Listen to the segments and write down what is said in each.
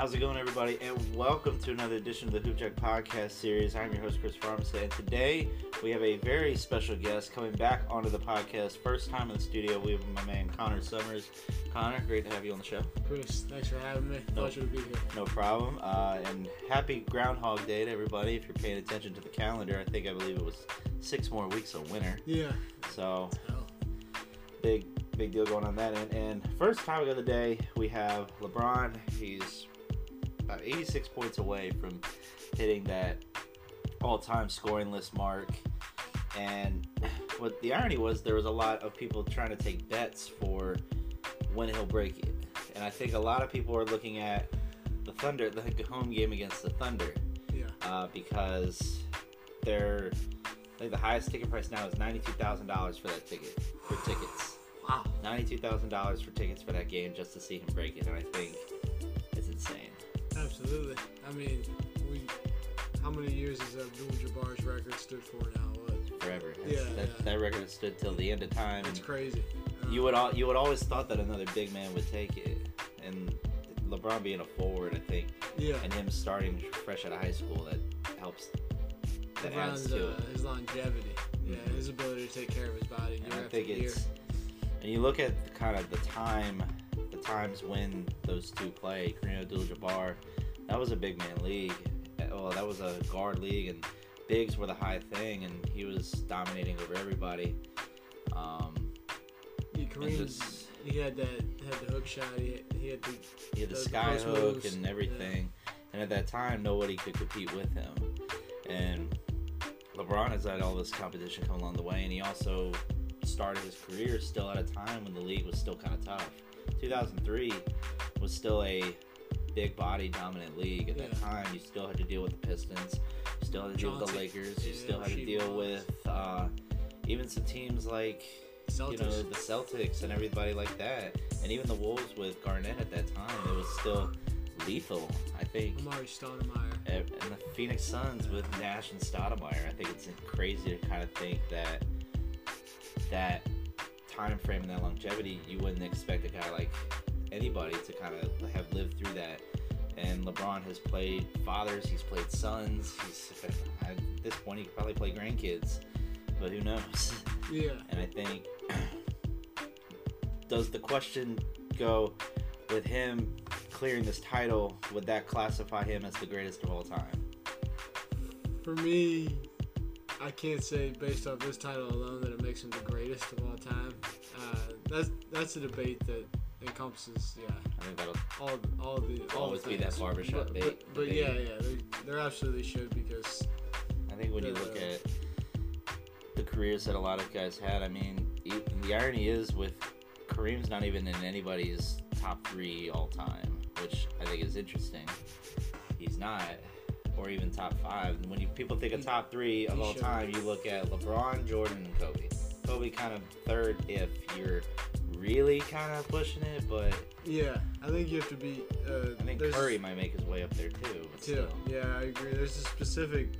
How's it going, everybody? And welcome to another edition of the Hoop Jack Podcast Series. I'm your host, Chris Farmstead, and today we have a very special guest coming back onto the podcast. First time in the studio, we have my man, Connor Summers. Connor, great to have you on the show. Chris, thanks for having me. Pleasure to be here. No problem. And happy Groundhog Day to everybody. If you're paying attention to the calendar, I believe it was 6 more weeks of winter. Yeah. So, big deal going on that end. And first topic of the day, we have LeBron. He's about 86 points away from hitting that all-time scoring list mark. And what the irony was, there was a lot of people trying to take bets for when he'll break it. And I think a lot of people are looking at the Thunder, the home game against the Thunder. Yeah. Because they're, I think the highest ticket price now is $92,000 for that ticket, for tickets. Wow. $92,000 for tickets for that game just to see him break it. And I think it's insane. Absolutely. I mean, how many years has Abdul-Jabbar's record stood for now? Forever. That record has stood till the end of time. It's crazy. You would always thought that another big man would take it, and LeBron being a forward, I think, and him starting fresh out of high school, that helps. That LeBron's adds to it. His longevity, his ability to take care of his body year after year. And you look at kind of the times when those two play, Kareem Abdul-Jabbar, that was a big man league. Well, that was a guard league, and bigs were the high thing, and he was dominating over everybody. He had the hook shot. He had the sky hook moves and everything. Yeah. And at that time, nobody could compete with him. And LeBron has had all this competition come along the way, and he also started his career still at a time when the league was still kind of tough. 2003 was still a big body dominant league at that time. You still had to deal with the Pistons. You still had to deal with the Lakers. You still had to deal with even some teams like Celtics. The Celtics and everybody like that, and even the Wolves with Garnett at that time. It was still lethal, I think. Amari Stoudemire. And the Phoenix Suns with Nash and Stoudemire. I think it's crazy to kind of think that that time frame and that longevity, you wouldn't expect a guy like anybody to kind of have lived through that. And LeBron has played fathers, he's played sons, at this point he could probably play grandkids, but who knows? Yeah. And I think, does the question go with him clearing this title, would that classify him as the greatest of all time? For me, I can't say based off this title alone that it makes him the greatest of all time. That's a debate that encompasses, I think that'll always be that barbershop debate. But there absolutely should, because I think when you look at the careers that a lot of guys had, I mean, the irony is with Kareem's not even in anybody's top 3 all time, which I think is interesting. He's not, or even top 5. When people think of top 3 of all time, you look at LeBron, Jordan, and Kobe. Kobe kind of third if you're really kind of pushing it, but I think you have to be. I think Curry might make his way up there too. But still. Yeah, I agree. There's a specific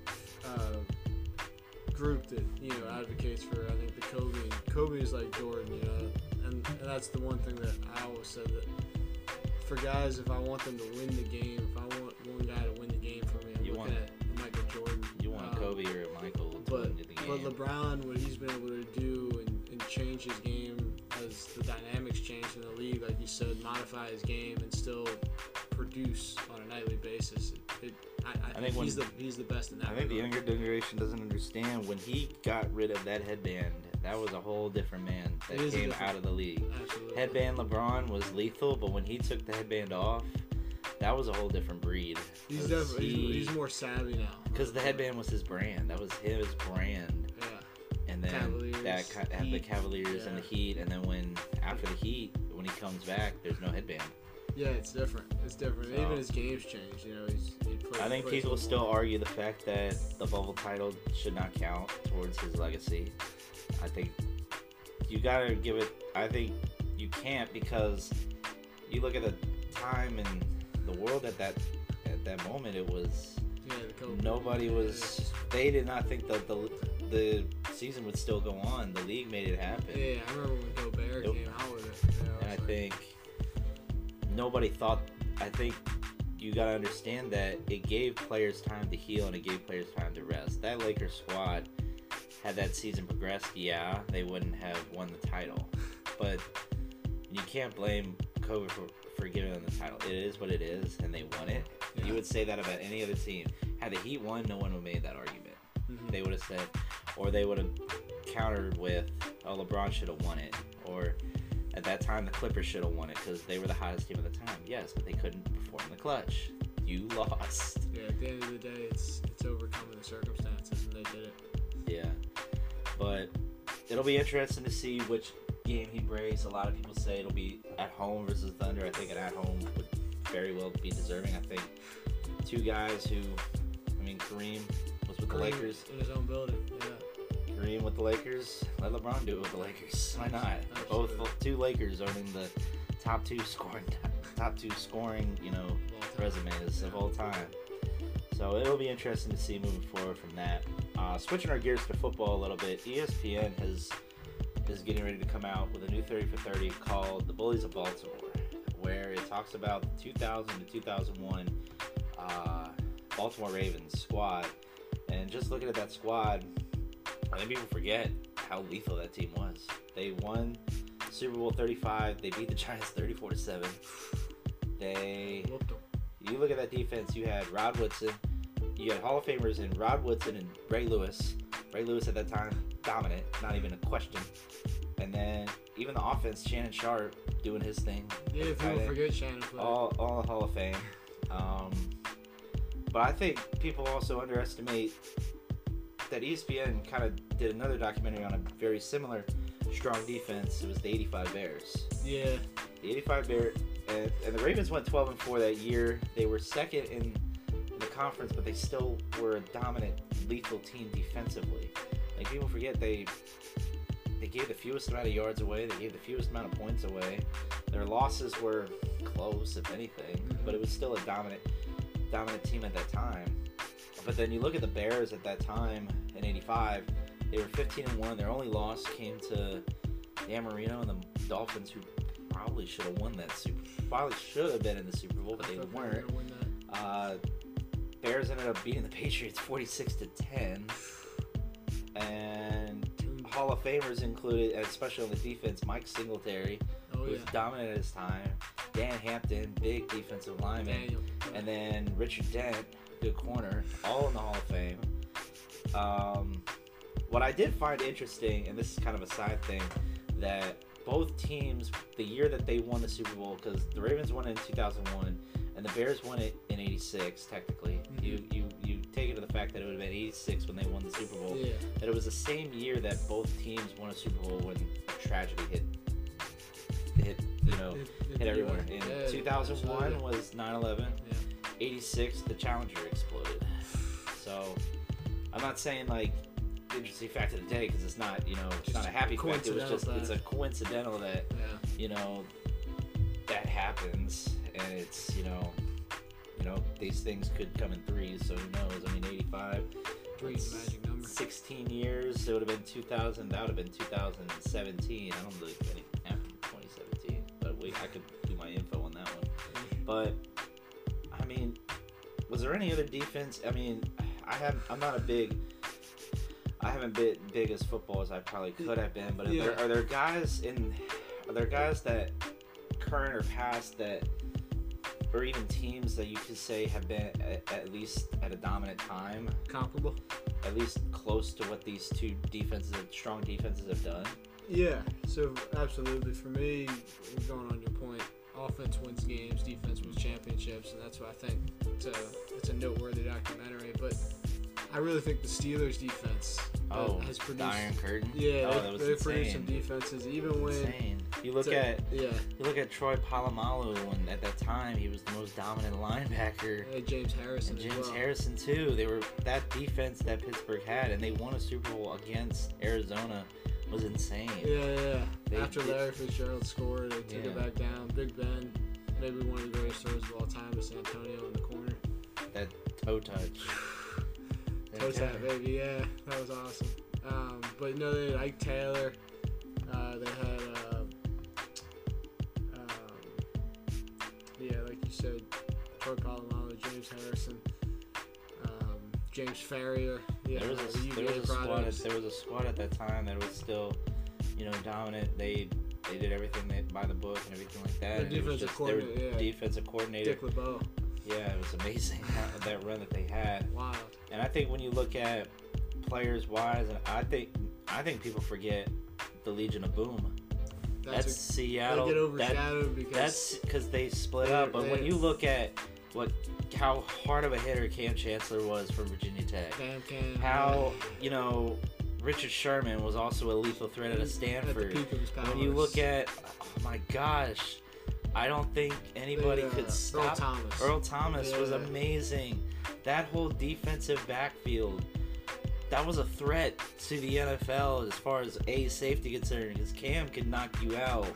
group that advocates for, I think, the Kobe. Kobe is like Jordan, and that's the one thing that I always said, that for guys, if I want them to win the game, if I want one guy to win the game for me, I'm looking at Michael Jordan. You want Kobe or Michael to win the game. But LeBron, what he's been able to do and change his game as the dynamics change in the league, like you said, modify his game and still produce on a nightly basis. I think he's the best in that. I think the younger generation doesn't understand, when he got rid of that headband, that was a whole different man that came out of the league. Absolutely. Headband LeBron was lethal, but when he took the headband off, that was a whole different breed. He's definitely he's more savvy now. Because the headband was his brand. That was his brand. Yeah. And then Cavaliers, the Cavaliers and the Heat, and then after the Heat, when he comes back, there's no headband. Yeah, it's different. So, even his game's changed. I think people still argue the fact that the bubble title should not count towards his legacy. I think you gotta give it. I think you can't, because you look at the time and the world at that moment. It was nobody was. They did not think that the season would still go on. The league made it happen. Yeah, I remember when Gobert came out with it. And I think nobody thought. I think you got to understand that it gave players time to heal and it gave players time to rest. That Lakers squad, had that season progressed, yeah, they wouldn't have won the title. But you can't blame COVID for giving them the title. It is what it is, and they won it. Yeah. You would say that about any other team. Had the Heat won, no one would have made that argument. Mm-hmm. They would have said, or they would have countered with, oh, LeBron should have won it. Or at that time, the Clippers should have won it because they were the hottest team at the time. Yes, but they couldn't perform in the clutch. You lost. Yeah, at the end of the day, it's overcoming the circumstances, and they did it. Yeah. But it'll be interesting to see which game he breaks. A lot of people say it'll be at home versus Thunder. I think an at home would very well be deserving. I think two guys who, I mean, Kareem was with the Lakers. In his own building, yeah. Kareem with the Lakers. Let LeBron do it with the Lakers. Why not? Absolutely. Both two Lakers are in the top two scoring, you know, resumes of all time. So it'll be interesting to see moving forward from that. Switching our gears to football a little bit, ESPN is getting ready to come out with a new 30 for 30 called The Bullies of Baltimore, where it talks about the 2000 to 2001 Baltimore Ravens squad. And just looking at that squad, I think people forget how lethal that team was. They won Super Bowl 35. They beat the Giants 34-7. You look at that defense, you had Rod Woodson. You had Hall of Famers in Rod Woodson and Ray Lewis. Ray Lewis at that time, dominant, not even a question. And then even the offense, Shannon Sharp doing his thing. Yeah, people forget Shannon. All Hall of Fame. But I think people also underestimate that ESPN kind of did another documentary on a very similar strong defense. It was the 85 Bears. Yeah. The 85 Bears. And the Ravens went 12-4 that year. They were second in the conference, but they still were a dominant, lethal team defensively. Like, people forget they gave the fewest amount of yards away. They gave the fewest amount of points away. Their losses were close, if anything, but it was still a dominant team at that time. But then you look at the Bears at that time in 85. They were 15-1. Their only loss came to Dan Marino and the Dolphins, who probably should have won that Super Bowl. Probably should have been in the Super Bowl, but they weren't. Bears ended up beating the Patriots 46-10. And Hall of Famers included, especially on the defense, Mike Singletary, who was dominant at his time. Dan Hampton, big defensive lineman. And then Richard Dent, good corner, all in the Hall of Fame. What I did find interesting, and this is kind of a side thing, that both teams, the year that they won the Super Bowl, because the Ravens won it in 2001, and the Bears won it in 86, technically. Mm-hmm. You take into the fact that it would have been 86 when they won the Super Bowl, that it was the same year that both teams won a Super Bowl when a tragedy hit everyone. In 2001 was 9/11. 86, the Challenger exploded. So, I'm not saying, like, interesting fact of the day, because it's not, you know, it's not a happy fact. It was just, it's a coincidental that, you know, that happens, and it's, you know, these things could come in threes, so who knows? I mean, 85, three's magic number. 16 years, it would have been 2000, that would have been 2017. I don't believe anything after 2017, but I could do my info on that one. But, I mean, was there any other defense? I mean, I haven't been big as football as I probably could have been, but are there guys that current or past that, or even teams that you could say have been at least at a dominant time comparable, at least close to what these two strong defenses have done? Yeah, so absolutely. For me, going on your point, offense wins games, defense wins championships, and that's why I think it's a noteworthy documentary, but. I really think the Steelers' defense has produced. The Iron Curtain? Yeah, they produced some defenses. Even when you look at Troy Polamalu, and at that time he was the most dominant linebacker. And James Harrison. And James Harrison too. They were that defense that Pittsburgh had, and they won a Super Bowl against Arizona. Was insane. Yeah. After Larry Fitzgerald scored, they took it back down. Big Ben, maybe one of the greatest throws of all time, to San Antonio in the corner. That toe touch. Toe tap, baby, yeah, that was awesome. But no, they had Ike Taylor. They had, like you said, Troy Polamalu. Harrison, James Farrier. Yeah, there was a squad at that time that was still, you know, dominant. They did everything by the book and everything like that. Their defensive coordinator. Dick LeBeau. Yeah, it was amazing that run that they had. Wow. And I think when you look at players wise, and I think people forget the Legion of Boom. That's Seattle. They get overshadowed because they split up. But when you look at how hard of a hitter Cam Chancellor was for Virginia Tech, Richard Sherman was also a lethal threat out of Stanford. When you look at, oh my gosh, I don't think anybody could stop. Earl Thomas was amazing. That whole defensive backfield, that was a threat to the NFL as far as a safety concerned, because Cam could knock you out.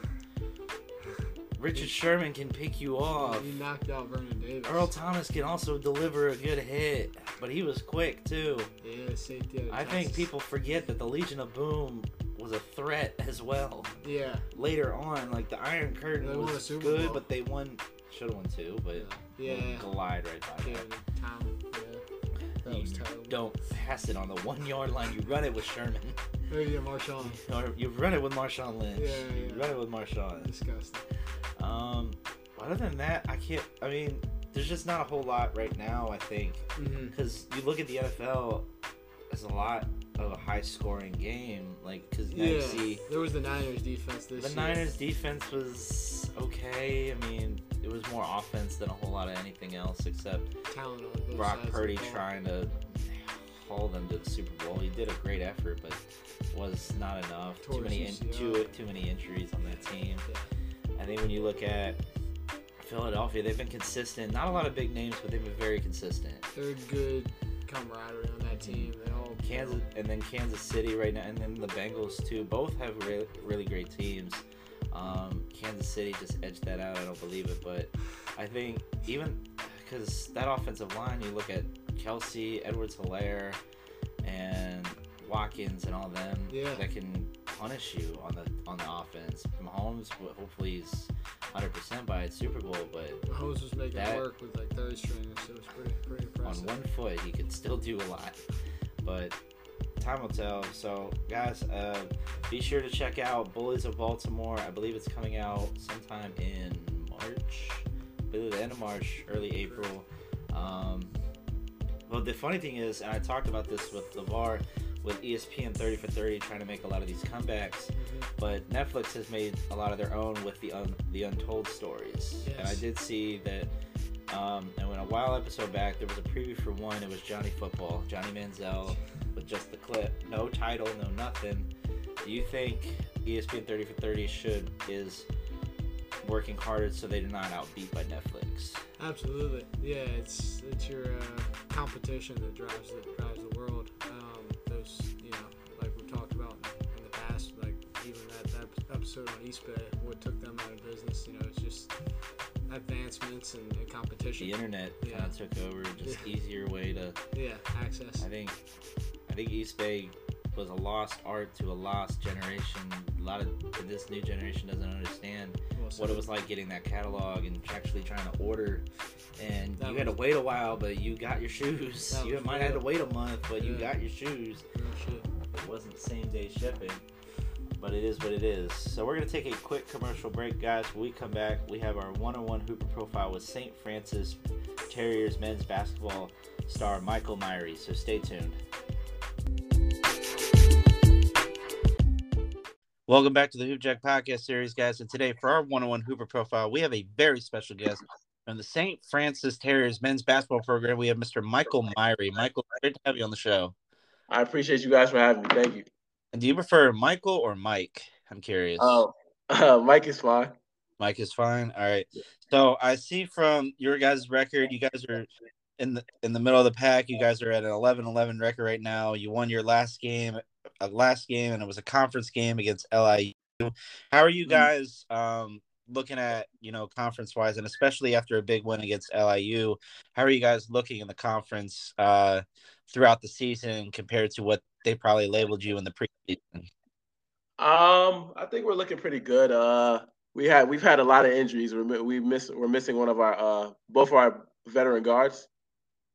Richard Sherman can pick you off. He knocked out Vernon Davis. Earl Thomas can also deliver a good hit, but he was quick too. Yeah, safety. I think people forget that the Legion of Boom was a threat as well. Yeah. Later on, the Iron Curtain was good, but they won. Should have won two, but yeah, glide right by. Yeah, Tom. That was terrible. Don't pass it on the 1 yard line. You run it with Sherman. Maybe Marshawn. Or you run it with Marshawn Lynch. Yeah. You run it with Marshawn. Disgusting. Other than that, there's just not a whole lot right now, I think. Because you look at the NFL, there's a lot of a high-scoring game. There was the Niners defense this year. The Niners defense was okay. It was more offense than a whole lot of anything else, except talent on both Brock sides Purdy trying to haul them to the Super Bowl. He did a great effort, but was not enough. Too many injuries on that team. Yeah. I think when you look at Philadelphia, they've been consistent. Not a lot of big names, but they've been very consistent. They're good camaraderie on that team. They all Kansas, and then Kansas City right now, and then the Bengals too. Both have really, really great teams. Kansas City just edged that out. I don't believe it, but I think even because that offensive line, you look at Kelsey, Edwards-Helaire, and Watkins, and all them that can punish you on the offense. Mahomes, hopefully he's 100% by Super Bowl, but Mahomes was making that work with third stringers, so it was pretty impressive. On one foot, he could still do a lot, but time will tell. So, guys, be sure to check out Bullies of Baltimore. I believe it's coming out sometime in March, the end of March, early April. Well, the funny thing is, and I talked about this with LeVar, with ESPN 30 for 30 trying to make a lot of these comebacks, but Netflix has made a lot of their own with the Untold Stories. Yes. And I did see that, and when a wild episode back, there was a preview for one. It was Johnny Football, Johnny Manziel, with just the clip, no title, no nothing. Do you think ESPN 30 for 30 is working harder so they're not outbeat by Netflix? Absolutely, yeah. It's your competition that drives the world. We've talked about in the past, even that episode on East Bay, what took them out of business, it's just advancements and competition. The internet kind of took over, just easier way to access. I think East Bay was a lost art to a lost generation. A lot of this new generation doesn't understand what it was like getting that catalog and actually trying to order. And you had to wait a while, but you got your shoes. You might have had to wait a month, but you got your shoes. It wasn't same-day shipping, but it is what it is. So we're going to take a quick commercial break, guys. When we come back, we have our one-on-one Hooper profile with St. Francis Terriers men's basketball star Michael Myrie. So stay tuned. Welcome back to the Hoop Jack Podcast Series, guys. And today, for our one-on-one Hooper profile, we have a very special guest from the St. Francis Terriers men's basketball program. We have Mr. Michael Myrie. Michael, great to have you on the show. I appreciate you guys for having me. Thank you. And do you prefer Michael or Mike? I'm curious. Oh, Mike is fine. Mike is fine. All right. So I see from your guys' record, you guys are in the middle of the pack. You guys are at an 11-11 record right now. You won your last game, and it was a conference game against LIU. How are you guys looking at, conference wise, and especially after a big win against LIU, how are you guys looking in the conference throughout the season compared to what they probably labeled you in the preseason? I think we're looking pretty good. We've had a lot of injuries. We're missing one of our both of our veteran guards.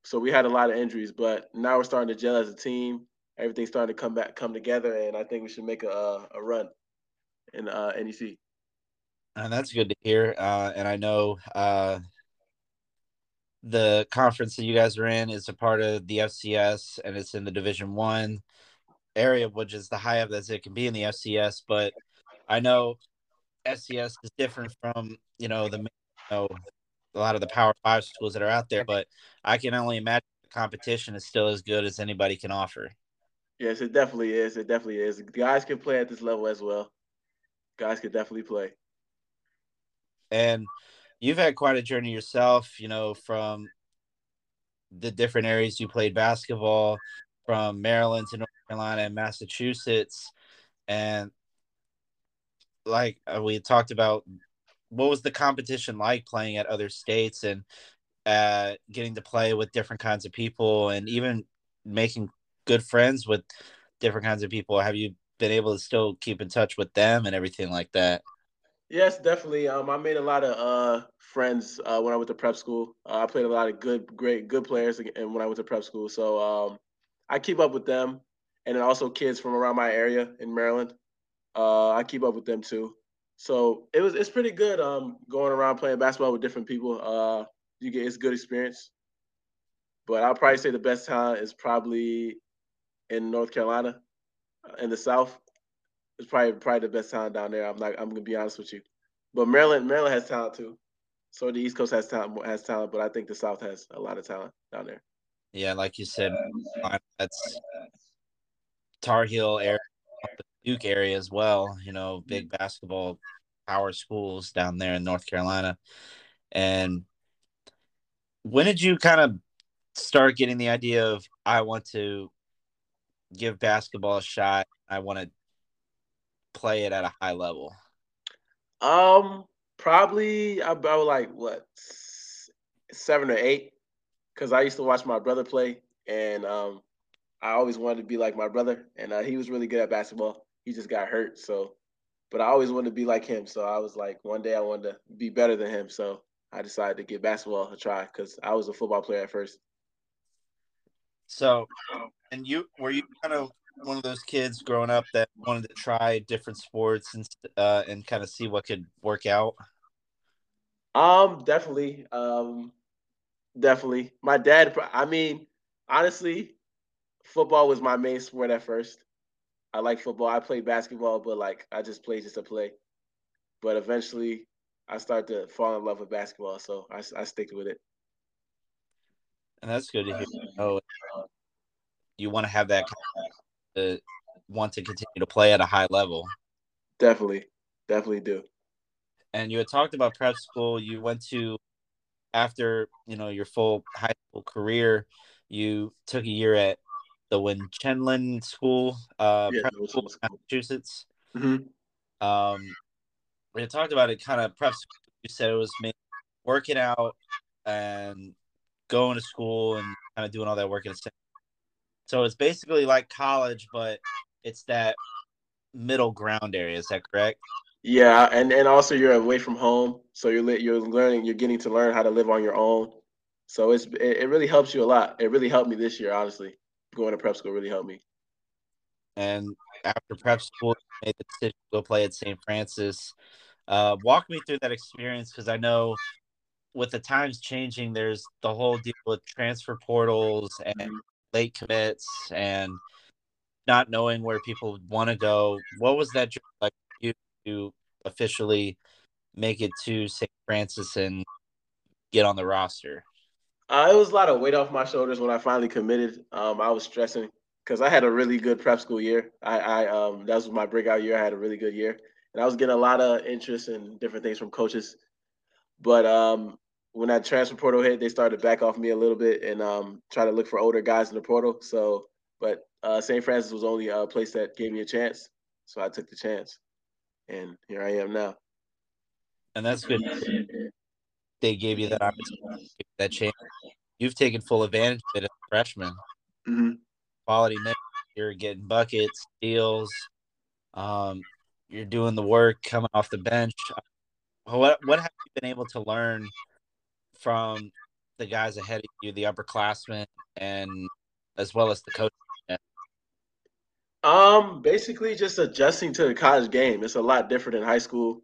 So we had a lot of injuries, but now we're starting to gel as a team. Everything's starting to come together, and I think we should make a run in NEC. And that's good to hear. And I know the conference that you guys are in is a part of the FCS, and it's in the Division I area, which is the high up as it can be in the FCS. But I know FCS is different from, you know, a lot of the Power 5 schools that are out there, but I can only imagine the competition is still as good as anybody can offer. Yes, it definitely is. It definitely is. Guys can play at this level as well. Guys can definitely play. And you've had quite a journey yourself, you know, from the different areas you played basketball, from Maryland to North Carolina and Massachusetts. And like we talked about, what was the competition like playing at other states and getting to play with different kinds of people and even making good friends with different kinds of people? Have you been able to still keep in touch with them and everything like that? Yes, definitely. I made a lot of friends when I went to prep school. I played a lot of good players and when I went to prep school. So I keep up with them, and then also kids from around my area in Maryland. I keep up with them too. So it's pretty good going around playing basketball with different people. It's a good experience. But I'll probably say the best time is probably in North Carolina, in the South. It's probably the best time down there. I'm gonna be honest with you. But Maryland has talent too. So the East Coast has talent, but I think the South has a lot of talent down there. Yeah, like you said, that's Tar Heel area. Duke area as well, you know, big basketball power schools down there in North Carolina. And when did you kind of start getting the idea of, I want to give basketball a shot, I want to play it at a high level? Probably about 7 or 8, because I used to watch my brother play, and I always wanted to be like my brother, and he was really good at basketball. He just got hurt, but I always wanted to be like him. So I was like, one day I wanted to be better than him. So I decided to give basketball a try because I was a football player at first. So, and were you kind of one of those kids growing up that wanted to try different sports and kind of see what could work out? Definitely. Definitely. My dad, I mean, honestly, football was my main sport at first. I like football. I played basketball, but I just played just to play. But eventually, I started to fall in love with basketball, so I stick with it. And that's good to hear. Oh, you want to have that, want to continue to play at a high level. Definitely, definitely do. And you had talked about prep school. You went to, after your full high school career, you took a year at the Winchendon School, prep school in Massachusetts. Mm-hmm. We had talked about it kind of prep school. You said it was me working out and going to school and kind of doing all that work in a sense. So it's basically like college, but it's that middle ground area. Is that correct? Yeah, and also you're away from home, so you're getting to learn how to live on your own. So it really helps you a lot. It really helped me this year, honestly. Going to prep school really helped me. And after prep school, you made the decision to go play at St. Francis. Walk me through that experience, because I know with the times changing, there's the whole deal with transfer portals and late commits and not knowing where people want to go. What was that journey like for you to officially make it to St. Francis and get on the roster? It was a lot of weight off my shoulders when I finally committed. I was stressing because I had a really good prep school year. That was my breakout year. I had a really good year, and I was getting a lot of interest in different things from coaches. But when that transfer portal hit, they started to back off me a little bit and try to look for older guys in the portal. So, but St. Francis was only a place that gave me a chance, so I took the chance, and here I am now. And that's good. They gave you that opportunity, that chance. You've taken full advantage of it as a freshman. Mm-hmm. Quality mix. You're getting buckets, steals. You're doing the work, coming off the bench. What have you been able to learn from the guys ahead of you, the upperclassmen, and as well as the coach? Basically just adjusting to the college game. It's a lot different than high school.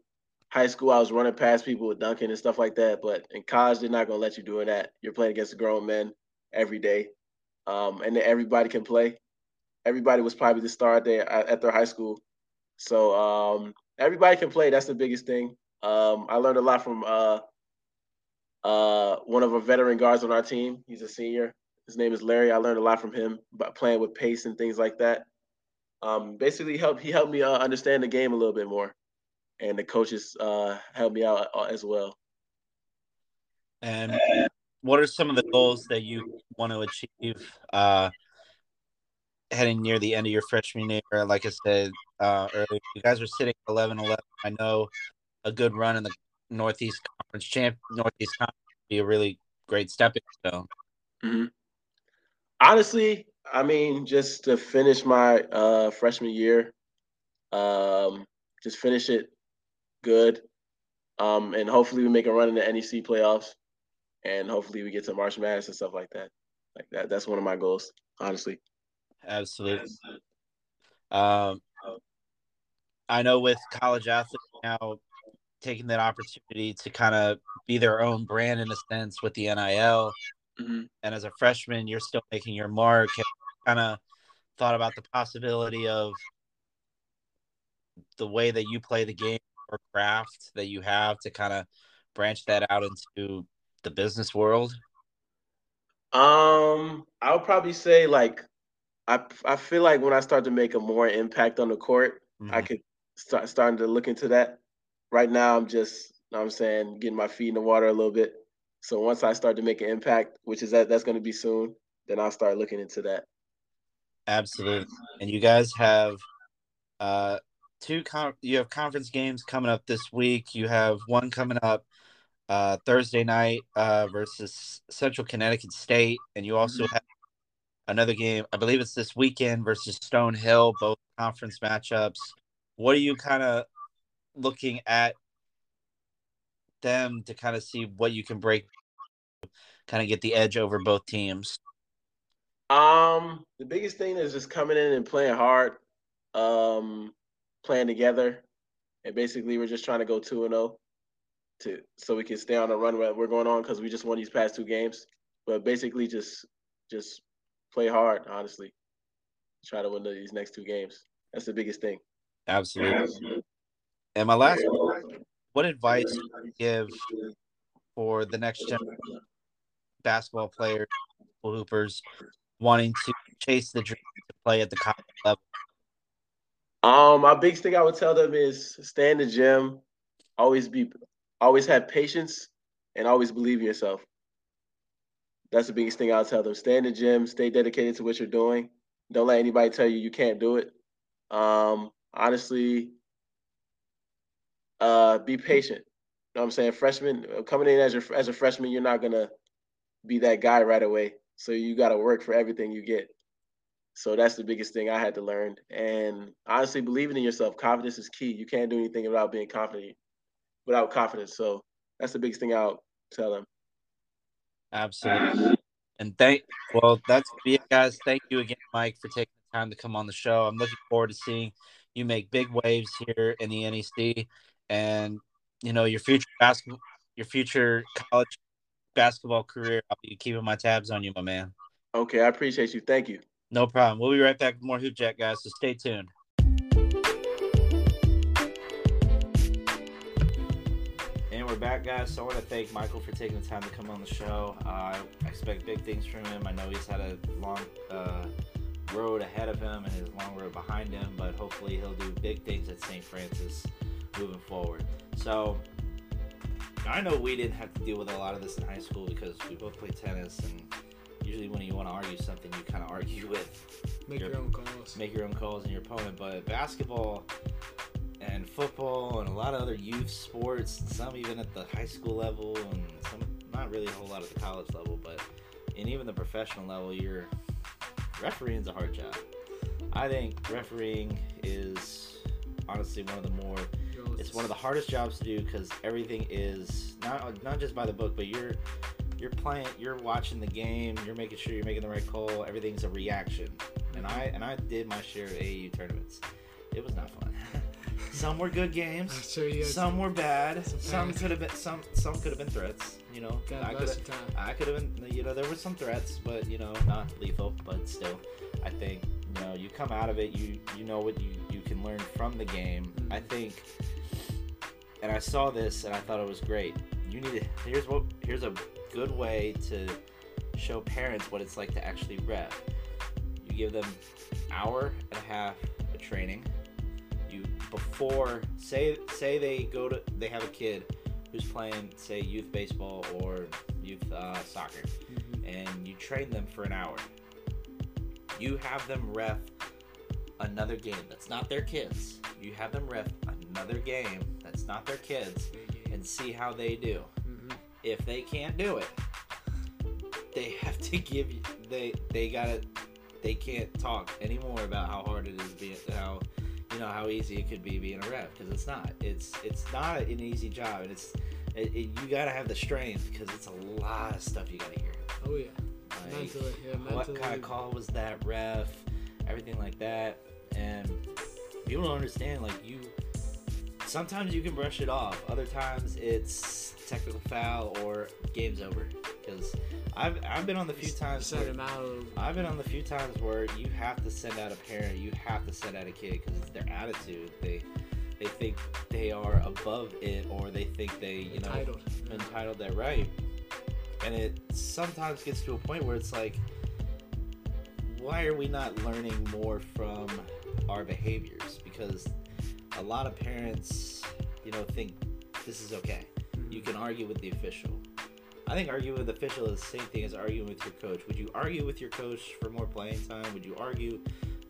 High school, I was running past people with dunking and stuff like that, but in college, they're not going to let you do that. You're playing against grown men every day, and everybody can play. Everybody was probably the star there at their high school. So everybody can play. That's the biggest thing. I learned a lot from one of our veteran guards on our team. He's a senior. His name is Larry. I learned a lot from him about playing with pace and things like that. Basically, he helped me understand the game a little bit more, and the coaches helped me out as well. And what are some of the goals that you want to achieve heading near the end of your freshman year? Like I said earlier, you guys are sitting 11-11. I know a good run in the Northeast Conference would be a really great stepping stone. Mm-hmm. Honestly, I mean, just to finish my freshman year, just finish it good, and hopefully we make a run in the NEC playoffs, and hopefully we get to March Madness and stuff like that. Like that, that's one of my goals, honestly. Absolutely. I know with college athletes now taking that opportunity to kind of be their own brand in a sense with the NIL. Mm-hmm. And as a freshman, you're still making your mark. Have you kind of thought about the possibility of the way that you play the game or craft that you have to kind of branch that out into the business world? I would probably say, like, I feel like when I start to make a more impact on the court, mm-hmm. I could starting to look into that. Right now, I'm just, you know what I'm saying, getting my feet in the water a little bit. So once I start to make an impact, which is that's going to be soon, then I'll start looking into that. Absolutely. And you guys have you have conference games coming up this week. You have one coming up Thursday night versus Central Connecticut State, and you also have another game. I believe it's this weekend versus Stone Hill. Both conference matchups. What are you kind of looking at them to kind of see what you can break, kind of get the edge over both teams? The biggest thing is just coming in and playing hard, playing together, and basically we're just trying to go 2-0 so we can stay on the run we're going on, because we just won these past two games. But basically just play hard, honestly. Try to win these next two games. That's the biggest thing. Absolutely. And my last one, what advice do you give for the next generation basketball players, hoopers, wanting to chase the dream to play at the college level? My biggest thing I would tell them is stay in the gym, always have patience, and always believe in yourself. That's the biggest thing I'll tell them. Stay in the gym, stay dedicated to what you're doing. Don't let anybody tell you you can't do it. Honestly, be patient. You know what I'm saying? Freshman, coming in as a freshman, you're not going to be that guy right away. So you got to work for everything you get. So that's the biggest thing I had to learn. And honestly, believing in yourself, confidence is key. You can't do anything without confidence. So that's the biggest thing I'll tell them. Absolutely. And that's it, guys. Thank you again, Mike, for taking the time to come on the show. I'm looking forward to seeing you make big waves here in the NEC, and you know your future college basketball career. I'll be keeping my tabs on you, my man. Okay, I appreciate you. Thank you. No problem. We'll be right back with more Hoop Jack, guys. So stay tuned. And we're back, guys. So I want to thank Michael for taking the time to come on the show. I expect big things from him. I know he's had a long road ahead of him and his long road behind him, but hopefully he'll do big things at St. Francis moving forward. So I know we didn't have to deal with a lot of this in high school because we both played tennis, and usually when you want to argue something, you kind of argue with make your own calls and your opponent. But basketball and football and a lot of other youth sports, some even at the high school level and some not really a whole lot at the college level, but and even the professional level, you're refereeing is a hard job. I think refereeing is honestly one of the hardest jobs to do, because everything is not just by the book, but you're you're playing, you're watching the game, you're making sure you're making the right call. Everything's a reaction. And I did my share of AAU tournaments. It was not fun. Some were good games. Some were bad. Some could have been threats. You know, I could have been. You know, there were some threats, but you know, not lethal. But still, I think you know you come out of it. You know what you can learn from the game. Mm-hmm. I think, and I saw this and I thought it was great. You need to. Here's a good way to show parents what it's like to actually rep. You give them an hour and a half of training. Before, say they have a kid who's playing, say, youth baseball or youth soccer, mm-hmm. and you train them for an hour. You have them ref another game that's not their kids. You have them ref another game that's not their kids and see how they do. Mm-hmm. If they can't do it, they have to give you. They can't talk anymore about how hard it is being how. You know how easy it could be being a ref, because it's not. It's not an easy job, and you gotta have the strength because it's a lot of stuff you gotta hear. Oh yeah, like, mentally, What kind of call was that, ref? Everything like that, and people don't understand. Like you, sometimes you can brush it off. Other times it's technical foul or game's over. Because I've been on the few times. I've been on the few times where you have to send out a parent, you have to send out a kid because it's their attitude. They think they are above it, or they think they entitled that right. And it sometimes gets to a point where it's like, why are we not learning more from our behaviors? Because a lot of parents, think this is okay. Mm-hmm. You can argue with the official. I think arguing with the official is the same thing as arguing with your coach. Would you argue with your coach for more playing time? Would you argue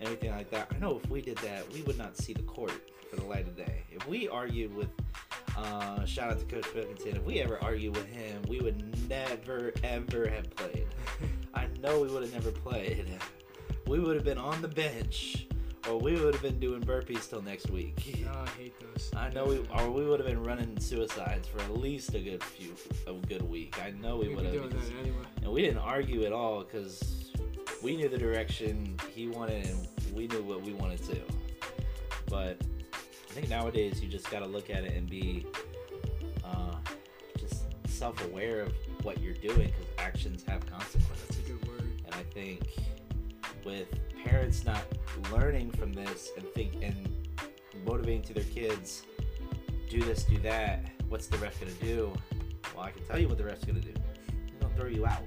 anything like that? I know if we did that, we would not see the court for the light of day. If we argued with, shout out to Coach Bill Contino, if we ever argued with him, we would never, ever have played. I know we would have never played. We would have been on the bench, or we would have been doing burpees till next week. No, I hate those. I know we would have been running suicides for at least a good week. I know we would have. Anyway. And we didn't argue at all because we knew the direction he wanted and we knew what we wanted to. But I think nowadays you just got to look at it and be just self-aware of what you're doing because actions have consequences. That's a good word. And I think with parents not learning from this and motivating to their kids, do this, do that. What's the ref gonna do? Well, I can tell you what the ref's gonna do. He's gonna throw you out,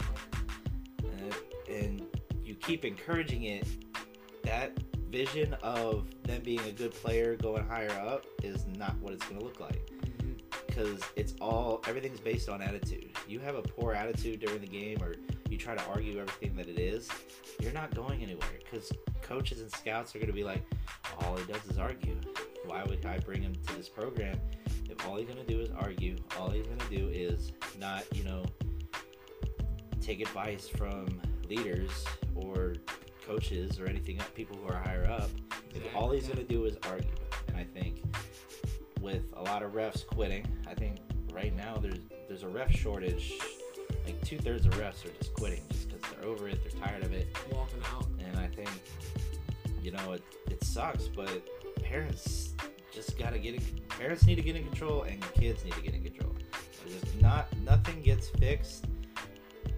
and you keep encouraging it. That vision of them being a good player, going higher up, is not what it's gonna look like. Because everything's based on attitude. You have a poor attitude during the game, or you try to argue everything that it is, you're not going anywhere. Because coaches and scouts are going to be like, all he does is argue. Why would I bring him to this program if all he's going to do is argue? All he's going to do is not, take advice from leaders or coaches or anything, people who are higher up. Exactly. If all he's going to do is argue. And I think with a lot of refs quitting, I think right now there's a ref shortage. Like 2/3 of refs are just quitting just because they're over it, they're tired of it, walking out. And I think it sucks, but parents just gotta parents need to get in control, and kids need to get in control. There's just nothing gets fixed.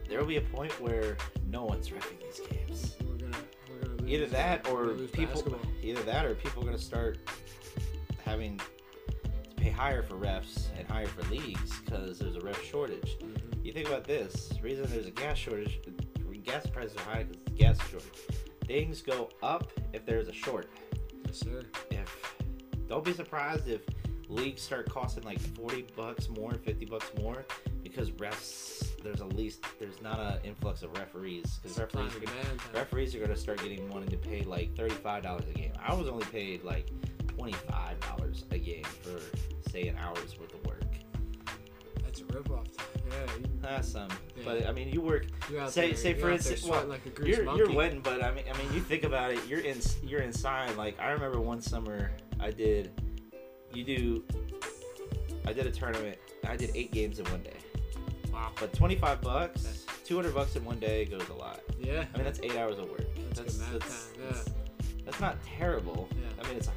There will be a point where no one's repping these games. We're gonna lose either that or people are gonna start having to pay higher for refs and higher for leagues because there's a ref shortage. Mm-hmm. You think about this. The reason there's a gas shortage, gas prices are high because it's gas shortage. Things go up if there's a short. Yes, sir. Don't be surprised if leagues start costing like $40 more, $50 more, because refs, there's not an influx of referees. Because referees are going to start wanting to pay like $35 a game. I was only paid like $25 a game for, say, an hour's worth of work. That's a ripoff. Yeah. But I mean, you work. Say for instance, well, like you're wetting, but I mean, you think about it. You're inside. Like I remember one summer, I did a tournament. I did 8 games in one day. Wow. But $25, that's $200 in one day goes a lot. Yeah. I mean, that's 8 hours of work. That's good, that's not terrible. Yeah. I mean, it's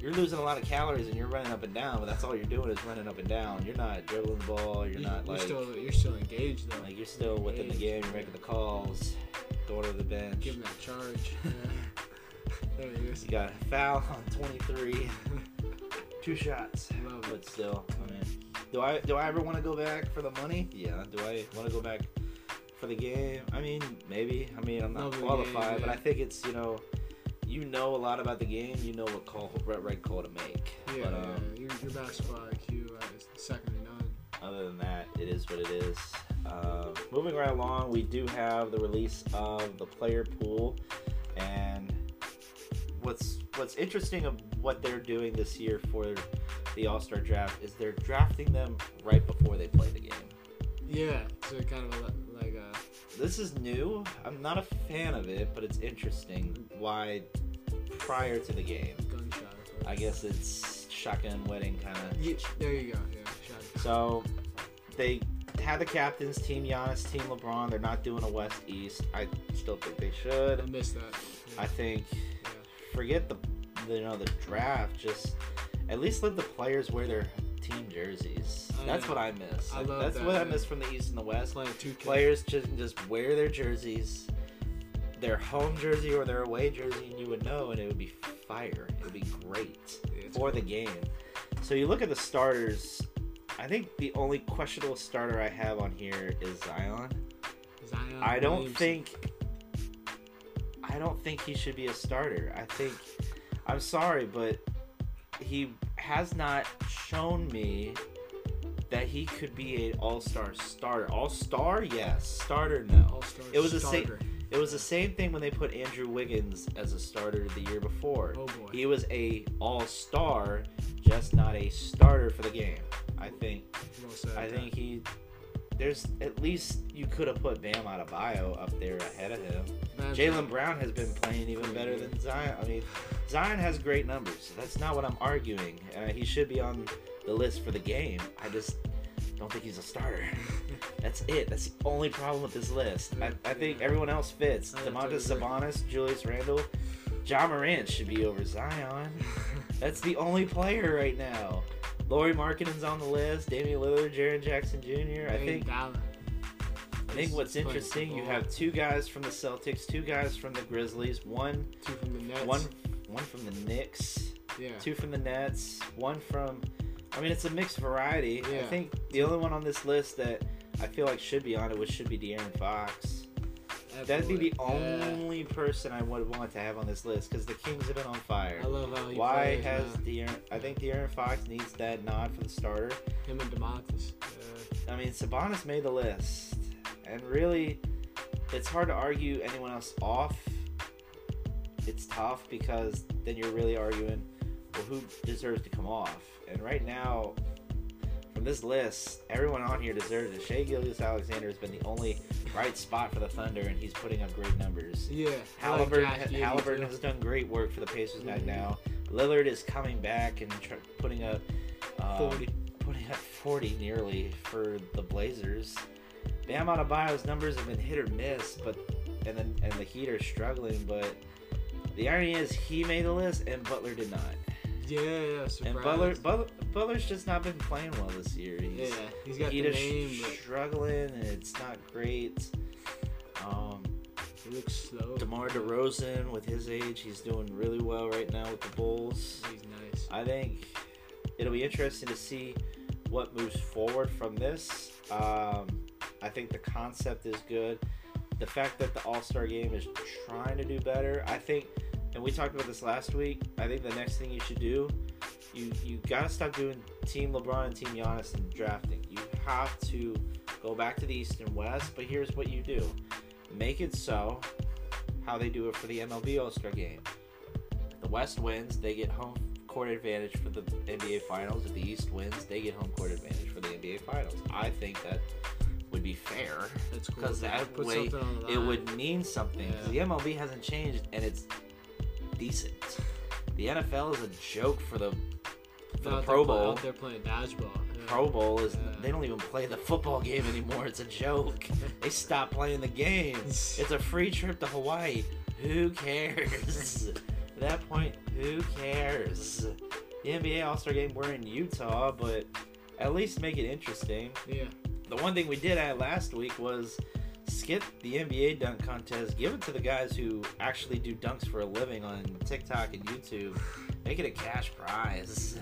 you're losing a lot of calories and you're running up and down, but that's all you're doing is running up and down. You're not dribbling the ball. You're still engaged though. Like you're still within the game. You're making the calls, going to the bench, giving that charge. Yeah. There he is. You got a foul on 23. 2 shots. Love it. But still, I mean, do I ever want to go back for the money? Yeah. Do I want to go back for the game? I mean, maybe. I mean, I'm not qualified, but I think it's you know a lot about the game. You know what right call to make. Yeah, but, your basketball IQ is second to none. Other than that, it is what it is. Moving right along, we do have the release of the player pool, and what's interesting of what they're doing this year for the All-Star draft is they're drafting them right before they play the game. Yeah, so it kind of like a... This is new. I'm not a fan of it, but it's interesting why prior to the game. Gunshot. I guess it's shotgun wedding kind of. Yeah, there you go. Yeah, shotgun. So they had the captains, Team Giannis, Team LeBron. They're not doing a West-East. I still think they should. I missed that. Yeah. I think forget the draft. Just at least let the players wear their team jerseys. That's what I miss. I miss from the East and the West. Like players just wear their jerseys, their home jersey or their away jersey, and you would know, and it would be fire. It would be great for the game. So you look at the starters. I think the only questionable starter I have on here is Zion. I don't think he should be a starter. I'm sorry, but he has not shown me that he could be an all-star starter. All-star, yes. Starter, no. All-star, it was the same thing when they put Andrew Wiggins as a starter the year before. Oh boy. He was a all-star, just not a starter for the game. I think he... There's at least you could have put Bam Adebayo up there ahead of him. Jaylen Brown has been playing even better than Zion. I mean, Zion has great numbers. That's not what I'm arguing. He should be on the list for the game. I just don't think he's a starter. That's it. That's the only problem with this list. I think everyone else fits. Domantas Sabonis, Julius Randle, John Morant should be over Zion. That's the only player right now. Lauri Markkinen's on the list. Damian Lillard, Jaren Jackson Jr. I think what's interesting, you have 2 guys from the Celtics, 2 guys from the Grizzlies, 2 from the Nets, one from the Knicks, 2 from the Nets, 1 from... I mean, it's a mixed variety. Yeah. I think the only one on this list that I feel like should be on it should be De'Aaron Fox. Absolutely. That'd be the only person I would want to have on this list because the Kings have been on fire. I love how he plays. I think De'Aaron Fox needs that nod for the starter. Him and Domantas. I mean, Sabonis made the list, and really, it's hard to argue anyone else off. It's tough because then you're really arguing, well, who deserves to come off? And right now, from this list, everyone on here deserves it. Shai Gilgeous-Alexander has been the only right spot for the Thunder, and he's putting up great numbers. Yeah, Halliburton has done great work for the Pacers right now. Lillard is coming back and putting up 40 nearly for the Blazers. Bam Adebayo's numbers have been hit or miss, and the Heat are struggling. But the irony is, he made the list, and Butler did not. Yeah, surprise. And Butler's just not been playing well this year. He's got the name, struggling, and it's not great. He looks slow. DeMar DeRozan, with his age, he's doing really well right now with the Bulls. He's nice. I think it'll be interesting to see what moves forward from this. I think the concept is good. The fact that the All-Star game is trying to do better, I think... And we talked about this last week. I think the next thing you should do, you gotta stop doing Team LeBron and Team Giannis in drafting. You have to go back to the East and West, but here's what you do. Make it so how they do it for the MLB All-Star game. The West wins, they get home court advantage for the NBA Finals. If the East wins, they get home court advantage for the NBA Finals. I think that would be fair. That's cool. Because that way it would mean something. Yeah. The MLB hasn't changed, and it's decent. The NFL is a joke for the Pro Bowl. They're playing dodgeball. Yeah. Pro Bowl is they don't even play the football game anymore. It's a joke. They stopped playing the game. It's a free trip to Hawaii. Who cares? At that point, who cares? The NBA All-Star game, we're in Utah, but at least make it interesting. Yeah. The one thing we did at last week was skip the NBA dunk contest. Give it to the guys who actually do dunks for a living on TikTok and YouTube. They get a cash prize.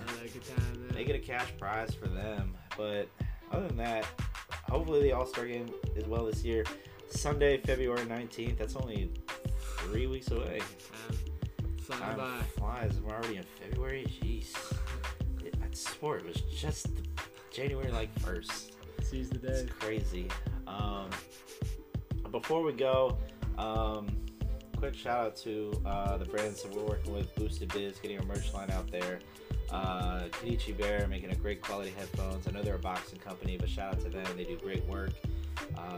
They get a cash prize for them. But other than that, hopefully the All-Star game is well this year. Sunday, February 19th. That's only 3 weeks away. Time flies. We're already in February. Jeez. I swore it was just January 1st. Seize the day. It's crazy. Before we go, quick shout out to the brands that we're working with. Boosted Biz, getting our merch line out there. Kenichi Bear, making a great quality headphones. I know they're a boxing company, but shout out to them. They do great work.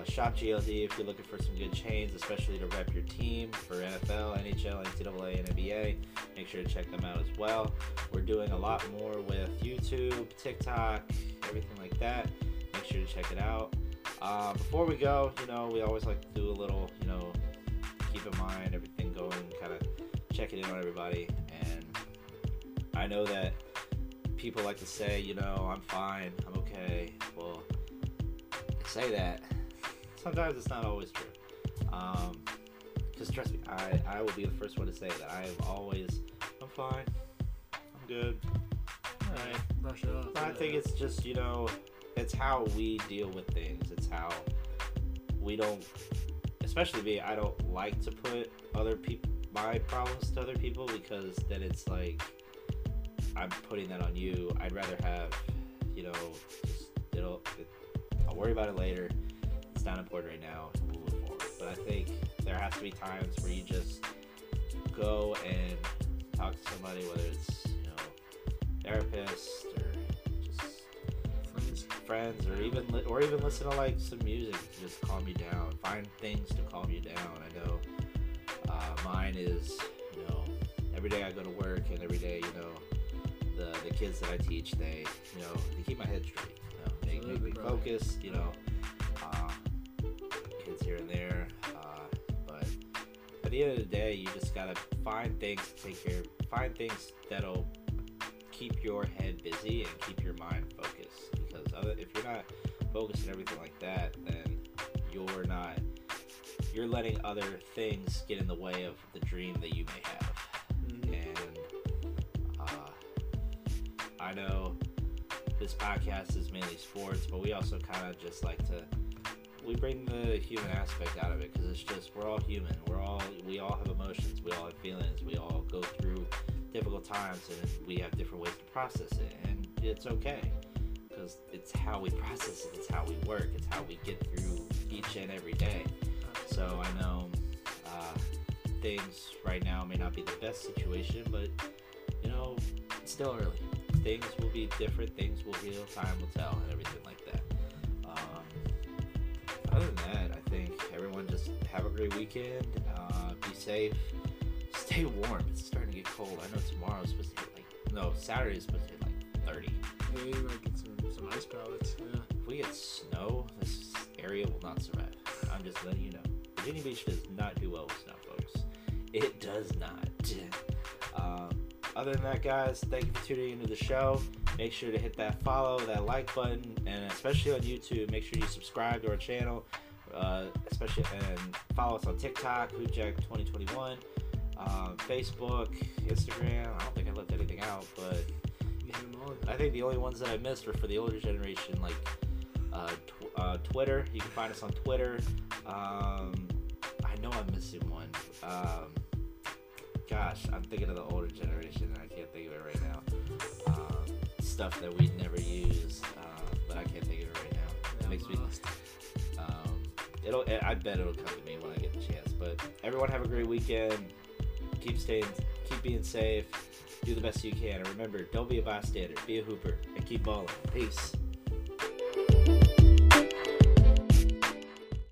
Shop GLD if you're looking for some good chains, especially to rep your team for NFL, NHL, NCAA, and NBA. Make sure to check them out as well. We're doing a lot more with YouTube, TikTok, everything like that. Make sure to check it out. Before we go, we always like to do a little, keep in mind everything going, kind of checking in on everybody. And I know that people like to say, I'm fine, I'm okay. Well, say that. Sometimes it's not always true. Because trust me, I will be the first one to say that. I am always, I'm fine, I'm good, all right. Brush it off. I think it's just, it's how we deal with things. It's how we don't, especially me, I don't like to put other people, my problems to other people, because then it's like, I'm putting that on you. I'd rather have, just I'll worry about it later. It's not important right now. We'll move forward. But I think there has to be times where you just go and talk to somebody, whether it's, therapist or friends or even listen to some music to just calm you down. Find things to calm you down. I know mine is, every day I go to work, and every day, the kids that I teach, they, they keep my head straight. They make me focused, kids here and there. But at the end of the day, you just gotta find things to take care of, find things that'll keep your head busy and keep your mind focused. Because if you're not focused on everything like that, then you're letting other things get in the way of the dream that you may have. Mm-hmm. And I know this podcast is mainly sports, but we also kind of just like to, we bring the human aspect out of it, because it's just, we're all human. We all have emotions. We all have feelings. We all go through difficult times, and we have different ways to process it. And it's okay, because it's how we process it. It's how we work. It's how we get through each and every day. So I know things right now may not be the best situation, but, it's still early. Things will be different, things will heal, time will tell, and everything like that. Other than that, I think everyone just have a great weekend, be safe, stay warm. It's starting to get cold. I know tomorrow's supposed to hit Saturday's supposed to hit 30. Yeah, you might get some ice pellets, yeah. If we get snow, this area will not survive. I'm just letting you know. Virginia Beach does not do well with snow, folks. It does not. Other than that, guys, thank you for tuning into the show. Make sure to hit that follow, that like button, and especially on YouTube, make sure you subscribe to our channel, especially, and follow us on TikTok, Hoop Jack 2021, Facebook, Instagram. I don't think I left anything out, but I think the only ones that I missed were for the older generation, Twitter. You can find us on Twitter. I know I'm missing one. Gosh, I'm thinking of the older generation, and I can't think of it right now. Stuff that we'd never use, but I can't think of it right now. It makes me. I bet it'll come to me when I get the chance. But everyone have a great weekend. Keep being safe. Do the best you can, and remember, don't be a bystander. Be a hooper, and keep balling. Peace.